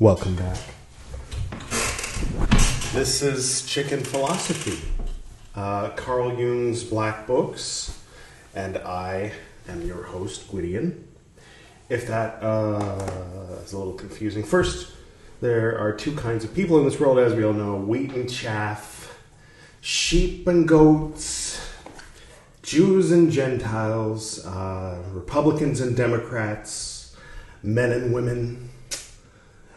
Welcome back. This is Chicken Philosophy, Carl Jung's Black Books, and I am your host, Gwydion. If that is a little confusing. First, there are two kinds of people in this world, as we all know: wheat and chaff, sheep and goats, Jews and Gentiles, Republicans and Democrats, men and women.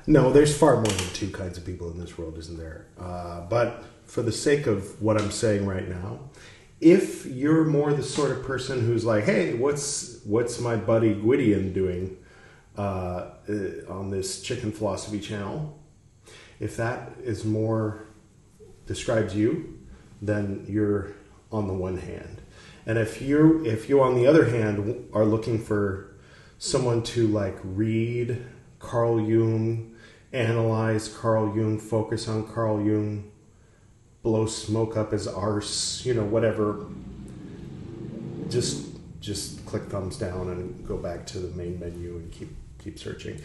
No, there's far more than two kinds of people in this world, isn't there? But for the sake of what I'm saying right now, if you're more the sort of person who's like, hey, what's my buddy Gwydion doing on this Chicken Philosophy channel? If that is more describes you, then you're on the one hand. And if you on the other hand are looking for someone to like read Carl Jung, analyze Carl Jung, focus on Carl Jung, blow smoke up his arse, you know, whatever, just click thumbs down and go back to the main menu and keep searching.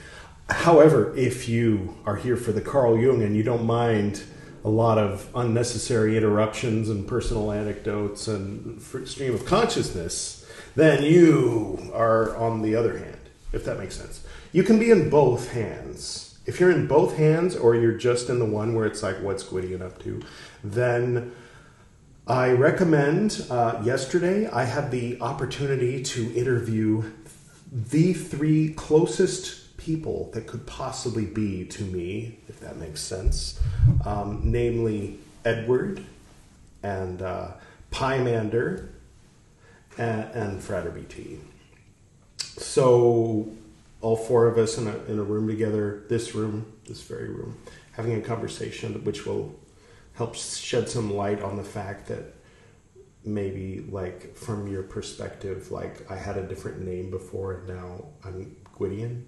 However, if you are here for the Carl Jung and you don't mind a lot of unnecessary interruptions and personal anecdotes and stream of consciousness, then you are on the other hand, if that makes sense. You can be in both hands. If you're in both hands, or you're just in the one where it's like, what's Gwydion up to, then I recommend, yesterday I had the opportunity to interview the three closest people that could possibly be to me, if that makes sense, namely Edward and Pymander and Frater B.T. So all four of us in a room together, this very room, having a conversation which will help shed some light on the fact that maybe, like, from your perspective, like, I had a different name before and now I'm Gwydion.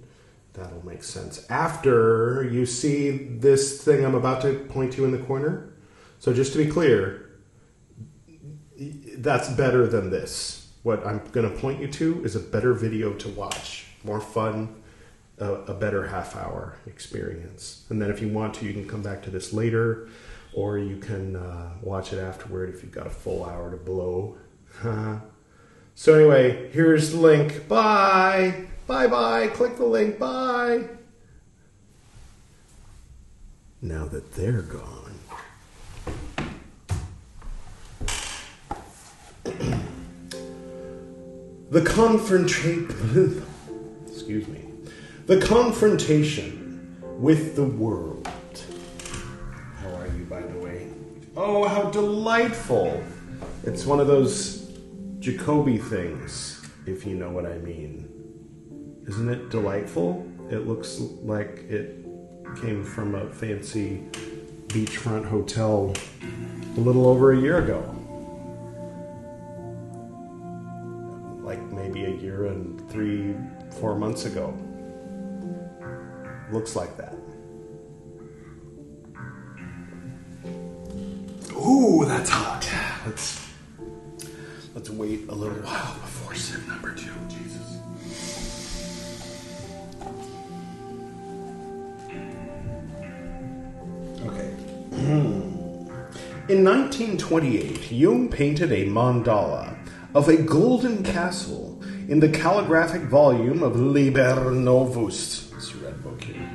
That'll make sense after you see this thing I'm about to point to in the corner. So just to be clear, that's better than this. What I'm going to point you to is a better video to watch. More fun, a better half-hour experience. And then if you want to, you can come back to this later, or you can watch it afterward if you've got a full hour to blow. So anyway, here's the link. Bye! Bye-bye! Click the link. Bye! Now that they're gone. The confrontation with the world. How are you, by the way? Oh, how delightful. It's one of those Jacobi things, if you know what I mean. Isn't it delightful? It looks like it came from a fancy beachfront hotel a little over a year ago. Like maybe a year and 3-4 months ago. Looks like that. Ooh, that's hot. Let's wait a little while before sip number two. Jesus. Okay. In 1928, Jung painted a mandala of a golden castle in the calligraphic volume of Liber Novus. This red book here.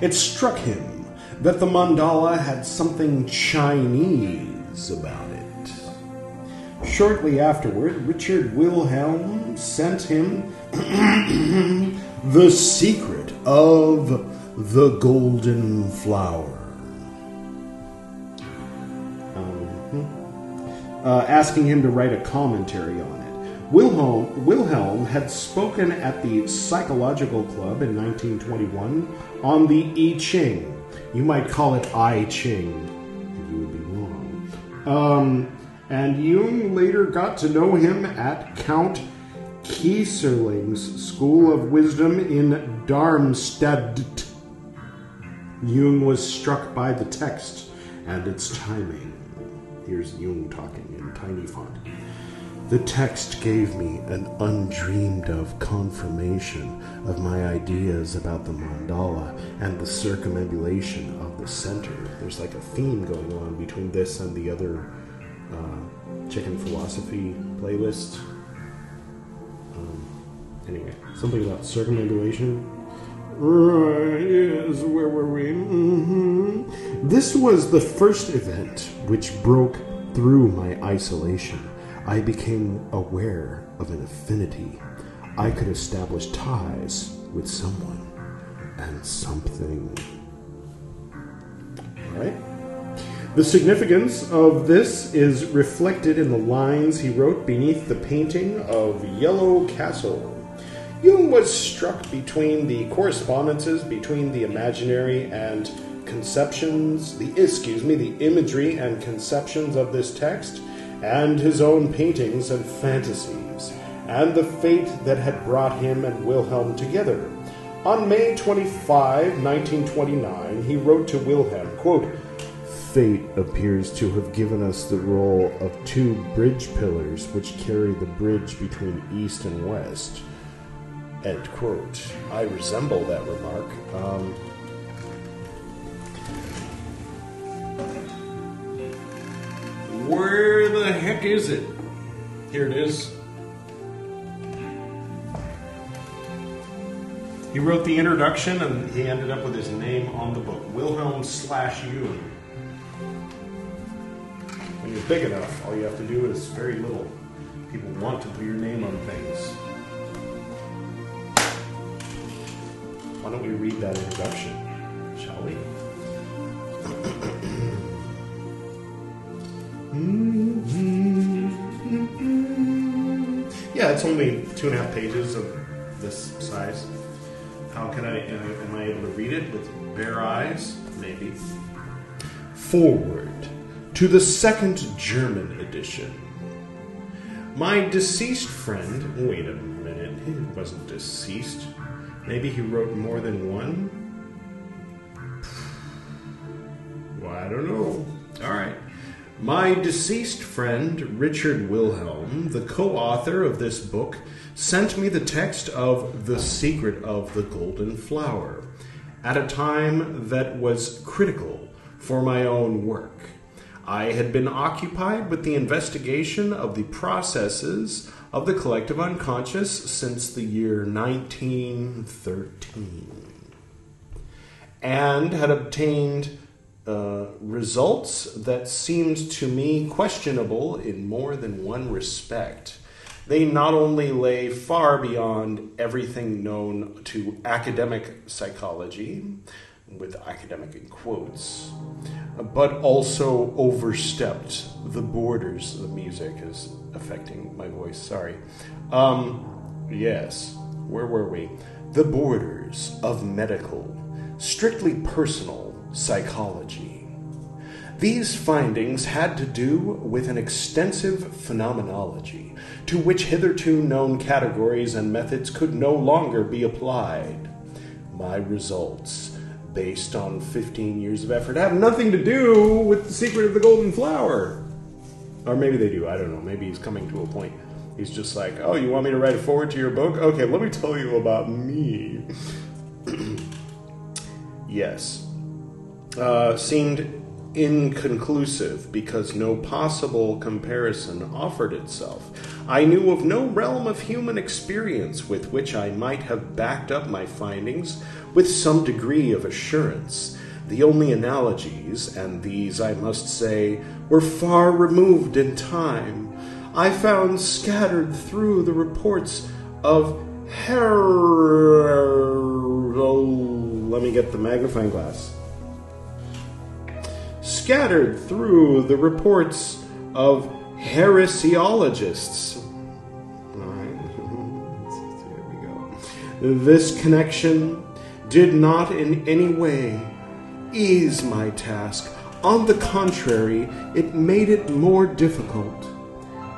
It struck him that the mandala had something Chinese about it. Shortly afterward, Richard Wilhelm sent him The Secret of the Golden Flower, asking him to write a commentary on it. Wilhelm had spoken at the Psychological Club in 1921 on the I Ching. You might call it I Ching, and you would be wrong. And Jung later got to know him at Count Kieserling's School of Wisdom in Darmstadt. Jung was struck by the text and its timing. Here's Jung talking in tiny font. The text gave me an undreamed-of confirmation of my ideas about the mandala and the circumambulation of the center. There's like a theme going on between this and the other chicken philosophy playlist. Anyway, something about circumambulation. Right, yes, where were we? Mm-hmm. This was the first event which broke through my isolation. I became aware of an affinity. I could establish ties with someone and something. All right. The significance of this is reflected in the lines he wrote beneath the painting of Yellow Castle. Jung was struck between the correspondences between the imaginary and conceptions, the imagery and conceptions of this text, and his own paintings and fantasies, and the fate that had brought him and Wilhelm together. On May 25, 1929, he wrote to Wilhelm, quote, "Fate appears to have given us the role of two bridge pillars which carry the bridge between East and West." End quote. I resemble that remark. Where the heck is it? Here it is. He wrote the introduction and he ended up with his name on the book. Wilhelm/Jung. When you're big enough, all you have to do is very little. People want to put your name on things. Why don't we read that introduction, shall we? Yeah, it's only 2.5 pages of this size. How can I, am I able to read it with bare eyes? Maybe. Forward to the second German edition. My deceased friend, wait a minute, he wasn't deceased. Maybe he wrote more than one? Well, I don't know. All right. My deceased friend, Richard Wilhelm, the co-author of this book, sent me the text of The Secret of the Golden Flower at a time that was critical for my own work. I had been occupied with the investigation of the processes of the collective unconscious since the year 1913, and had obtained results that seemed to me questionable in more than one respect. They not only lay far beyond everything known to academic psychology, with academic in quotes, but also overstepped the borders. The music is affecting my voice, sorry. Yes, where were we? The borders of medical, strictly personal psychology. These findings had to do with an extensive phenomenology to which hitherto known categories and methods could no longer be applied. My results, based on 15 years of effort, have nothing to do with the secret of the golden flower. Or maybe they do, I don't know. Maybe he's coming to a point. He's just like, oh, you want me to write a foreword to your book? Okay, let me tell you about me. Yes. Seemed inconclusive because no possible comparison offered itself. I knew of no realm of human experience with which I might have backed up my findings with some degree of assurance. The only analogies, and these I must say, were far removed in time, I found scattered through the reports of let me get the magnifying glass. Scattered through the reports of heresiologists. All right. There we go. This connection did not in any way ease my task. On the contrary, it made it more difficult,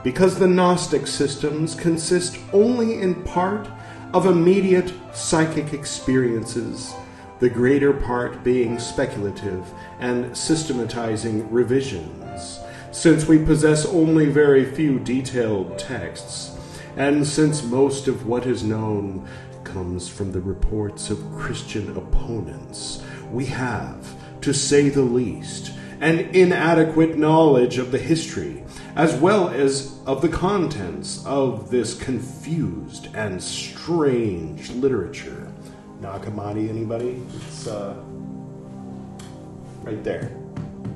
because the Gnostic systems consist only in part of immediate psychic experiences, the greater part being speculative and systematizing revisions. since we possess only very few detailed texts, and since most of what is known comes from the reports of Christian opponents, we have, to say the least, an inadequate knowledge of the history, as well as of the contents of this confused and strange literature. Nakamati, anybody? It's, right there.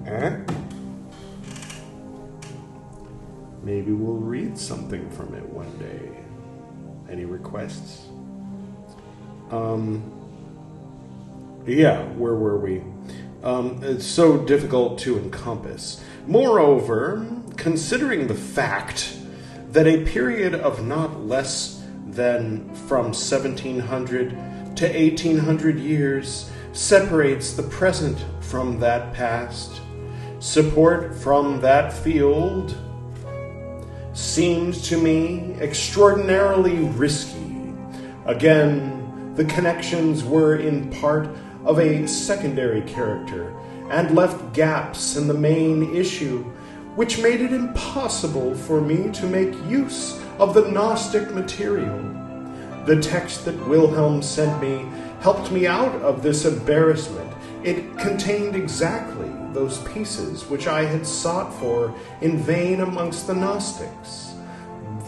Eh? Maybe we'll read something from it one day. Any requests? Yeah, where were we? It's so difficult to encompass. Moreover, considering the fact that a period of not less than from 1700 to 1800 years separates the present from that past, support from that field seems to me extraordinarily risky. Again, the connections were in part of a secondary character and left gaps in the main issue, which made it impossible for me to make use of the Gnostic material. The text that Wilhelm sent me helped me out of this embarrassment. It contained exactly those pieces which I had sought for in vain amongst the Gnostics.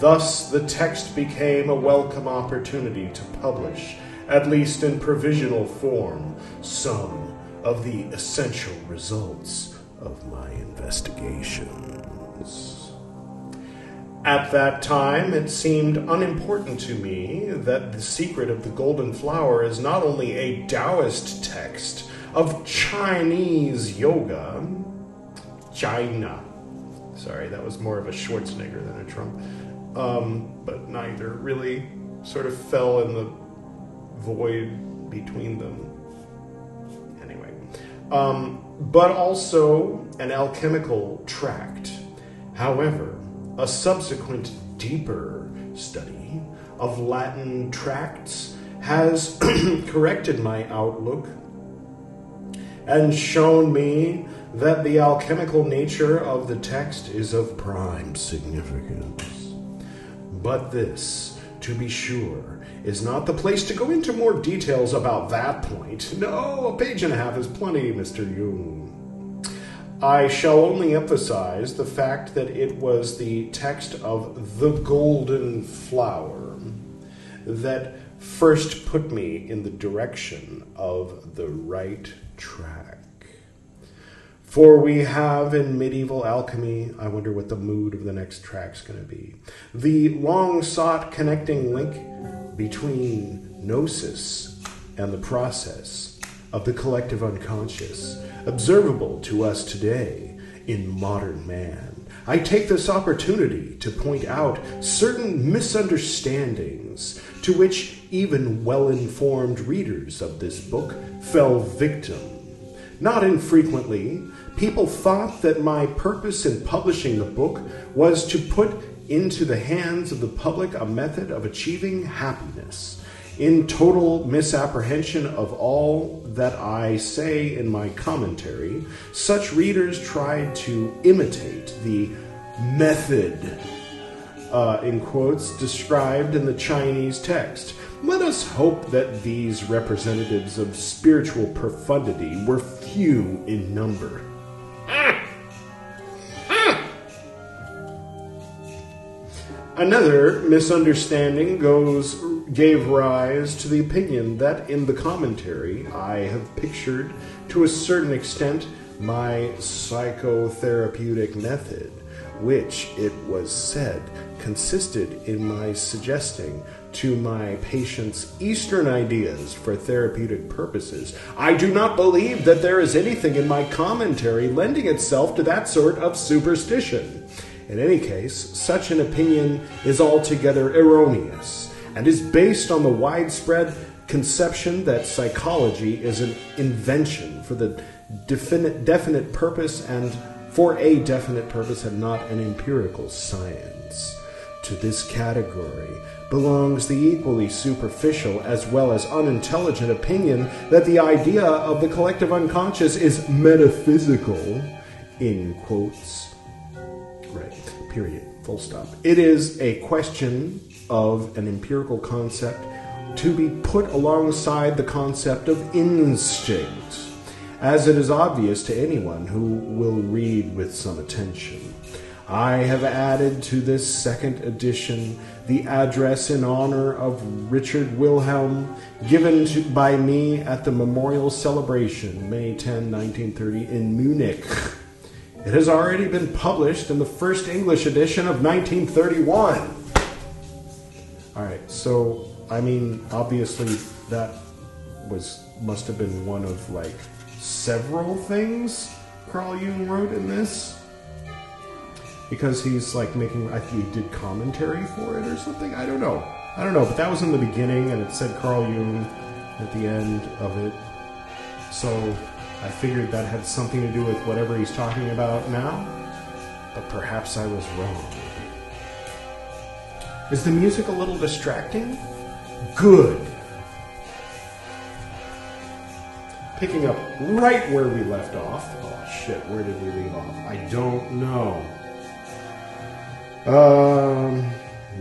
Thus the text became a welcome opportunity to publish, at least in provisional form, some of the essential results of my investigations. At that time, it seemed unimportant to me that The Secret of the Golden Flower is not only a Taoist text of Chinese yoga, China. Sorry, that was more of a Schwarzenegger than a Trump. But neither really sort of fell in the void between them. Anyway. But also an alchemical tract. However, a subsequent deeper study of Latin tracts has corrected my outlook and shown me that the alchemical nature of the text is of prime significance. But this, to be sure, is not the place to go into more details about that point. No, a page and a half is plenty, Mr. Jung. I shall only emphasize the fact that it was the text of the Golden Flower that first put me in the direction of the right track. For we have in medieval alchemy, I wonder what the mood of the next track's going to be, the long-sought connecting link between gnosis and the process of the collective unconscious, observable to us today in modern man. I take this opportunity to point out certain misunderstandings to which even well-informed readers of this book fell victim. Not infrequently, people thought that my purpose in publishing the book was to put into the hands of the public a method of achieving happiness, in total misapprehension of all that I say in my commentary. Such readers tried to imitate the method, in quotes, described in the Chinese text. Let us hope that these representatives of spiritual profundity were few in number. Another misunderstanding gave rise to the opinion that in the commentary I have pictured, to a certain extent, my psychotherapeutic method, which, it was said, consisted in my suggesting to my patients Eastern ideas for therapeutic purposes. I do not believe that there is anything in my commentary lending itself to that sort of superstition. In any case, such an opinion is altogether erroneous and is based on the widespread conception that psychology is an invention for the definite purpose and for a definite purpose and not an empirical science. To this category belongs the equally superficial as well as unintelligent opinion that the idea of the collective unconscious is metaphysical, in quotes, Right. Period. Full stop. It is a question of an empirical concept to be put alongside the concept of instinct, as it is obvious to anyone who will read with some attention. I have added to this second edition the address in honor of Richard Wilhelm given by me at the memorial celebration, May 10, 1930, in Munich. It has already been published in the first English edition of 1931. All right, so, I mean, obviously that must have been one of, like, several things Carl Jung wrote in this. Because he's, like, making, I think he did commentary for it or something? I don't know. I don't know, but that was in the beginning, and it said Carl Jung at the end of it. So I figured that had something to do with whatever he's talking about now, but perhaps I was wrong. Is the music a little distracting? Good. Picking up right where we left off. Oh, shit, where did we leave off? I don't know.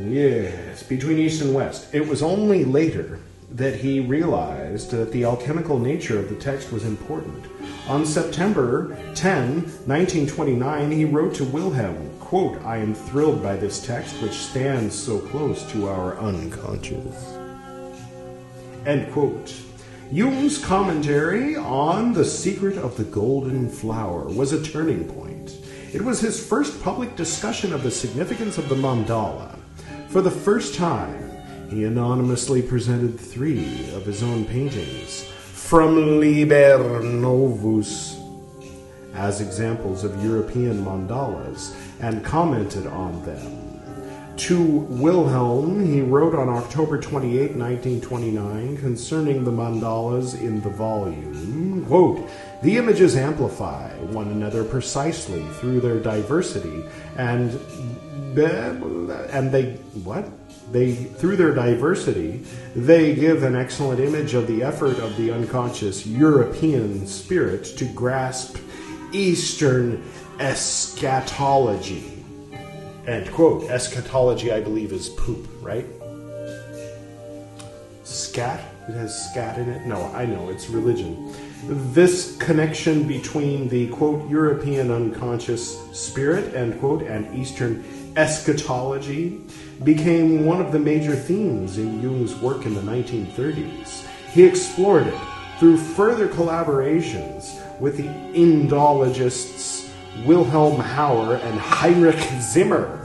Yes, between East and West. It was only later that he realized that the alchemical nature of the text was important. On September 10, 1929, he wrote to Wilhelm, quote, "I am thrilled by this text, which stands so close to our unconscious." End quote. Jung's commentary on The Secret of the Golden Flower was a turning point. It was his first public discussion of the significance of the mandala. For the first time, he anonymously presented 3 of his own paintings from Liber Novus as examples of European mandalas and commented on them. To Wilhelm, he wrote on October 28, 1929, concerning the mandalas in the volume, quote, "The images amplify one another precisely through their diversity, and they give an excellent image of the effort of the unconscious European spirit to grasp Eastern eschatology." End quote. Eschatology, I believe, is poop, right? Scat? It has scat in it? No, I know, it's religion. This connection between the, quote, European unconscious spirit, end quote, and Eastern eschatology became one of the major themes in Jung's work in the 1930s. He explored it through further collaborations with the Indologists Wilhelm Hauer and Heinrich Zimmer.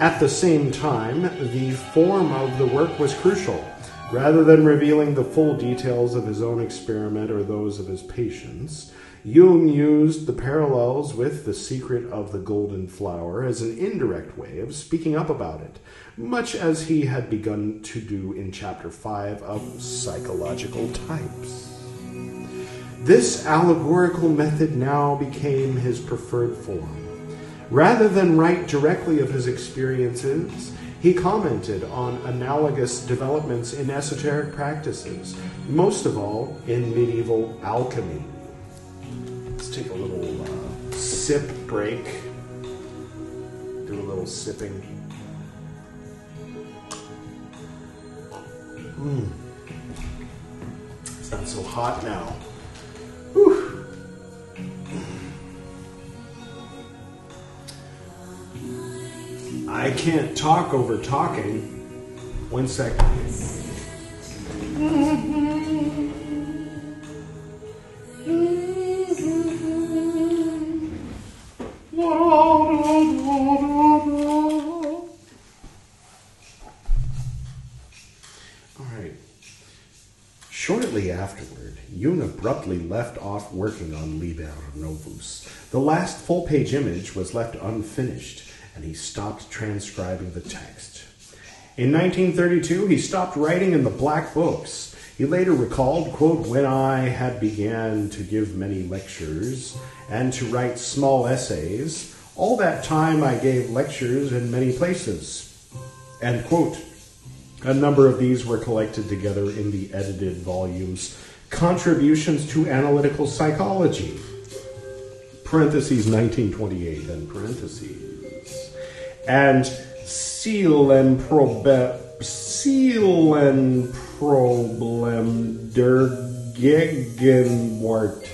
At the same time, the form of the work was crucial. Rather than revealing the full details of his own experiment or those of his patients, Jung used the parallels with The Secret of the Golden Flower as an indirect way of speaking up about it, much as he had begun to do in Chapter 5 of Psychological Types. This allegorical method now became his preferred form. Rather than write directly of his experiences, he commented on analogous developments in esoteric practices, most of all in medieval alchemy. Let's take a little sip break. Do a little sipping. It's not so hot now. Whew. I can't talk over talking. One second. All right. Shortly afterward, Jung abruptly left off working on Liber Novus. The last full-page image was left unfinished, and he stopped transcribing the text. In 1932, he stopped writing in the Black Books. He later recalled, quote, "When I had began to give many lectures and to write small essays, all that time I gave lectures in many places." End quote. A number of these were collected together in the edited volumes Contributions to Analytical Psychology, parentheses 1928, end parentheses, and Seelen Problem der Gegenwart.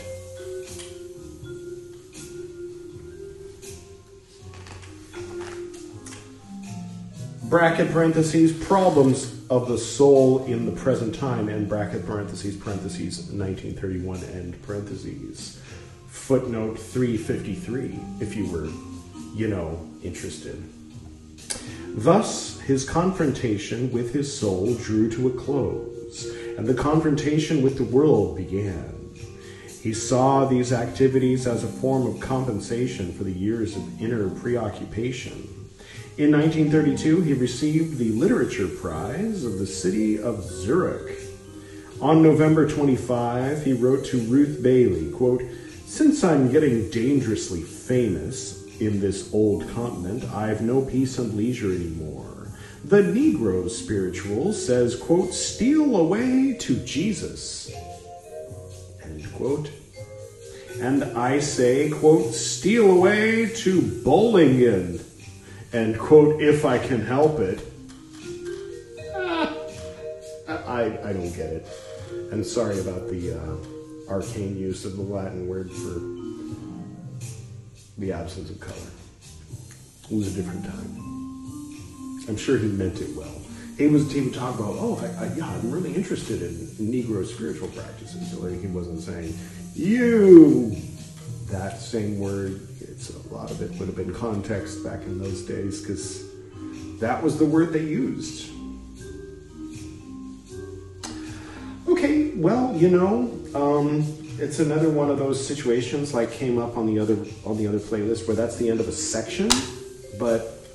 Bracket parentheses, problems of the soul in the present time, and bracket parentheses 1931, end parentheses. Footnote 353, if you were, you know, interested. Thus, his confrontation with his soul drew to a close, and the confrontation with the world began. He saw these activities as a form of compensation for the years of inner preoccupation. In 1932, he received the Literature Prize of the city of Zurich. On November 25, he wrote to Ruth Bailey, quote, "Since I'm getting dangerously famous in this old continent, I've no peace and leisure anymore. The Negro spiritual says, quote, steal away to Jesus, end quote. And I say, quote, steal away to Bollingen, end quote, if I can help it." I don't get it. And sorry about the arcane use of the Latin word for the absence of color. It was a different time. I'm sure he meant it well. He was even talking about, I'm really interested in Negro spiritual practices. So he wasn't saying, you, that same word. It's a lot of it would have been context back in those days, because that was the word they used. Okay, well, you know, it's another one of those situations like came up on the other playlist where that's the end of a section, but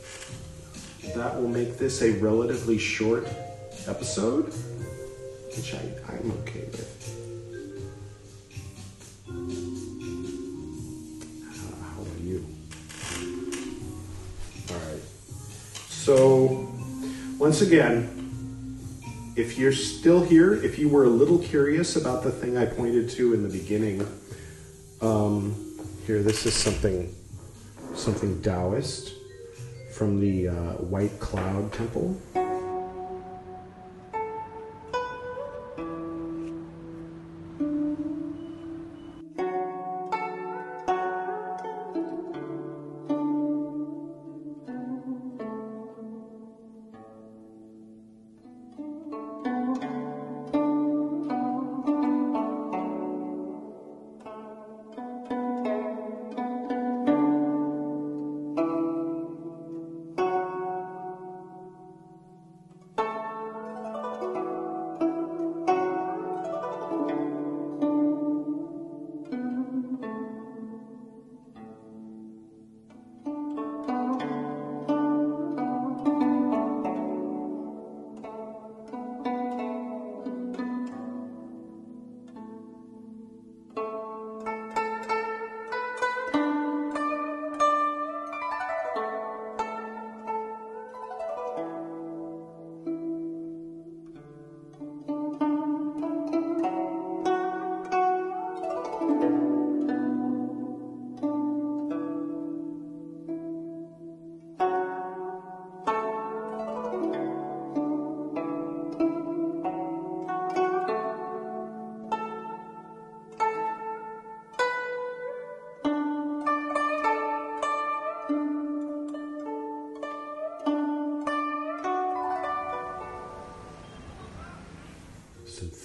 that will make this a relatively short episode, which I'm okay with. How about you? All right. So once again, if you're still here, if you were a little curious about the thing I pointed to in the beginning, here, this is something Taoist from the White Cloud Temple.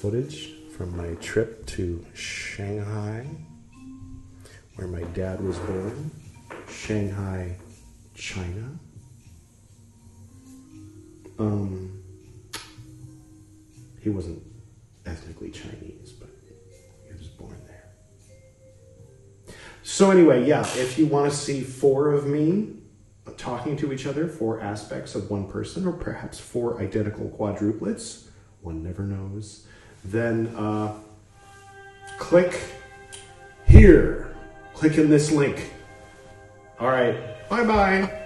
Footage from my trip to Shanghai, where my dad was born, Shanghai, China. He wasn't ethnically Chinese, but he was born there. So anyway, yeah, if you want to see four of me talking to each other, four aspects of one person, or perhaps four identical quadruplets, one never knows, then click here. Click in this link. All right. Bye-bye.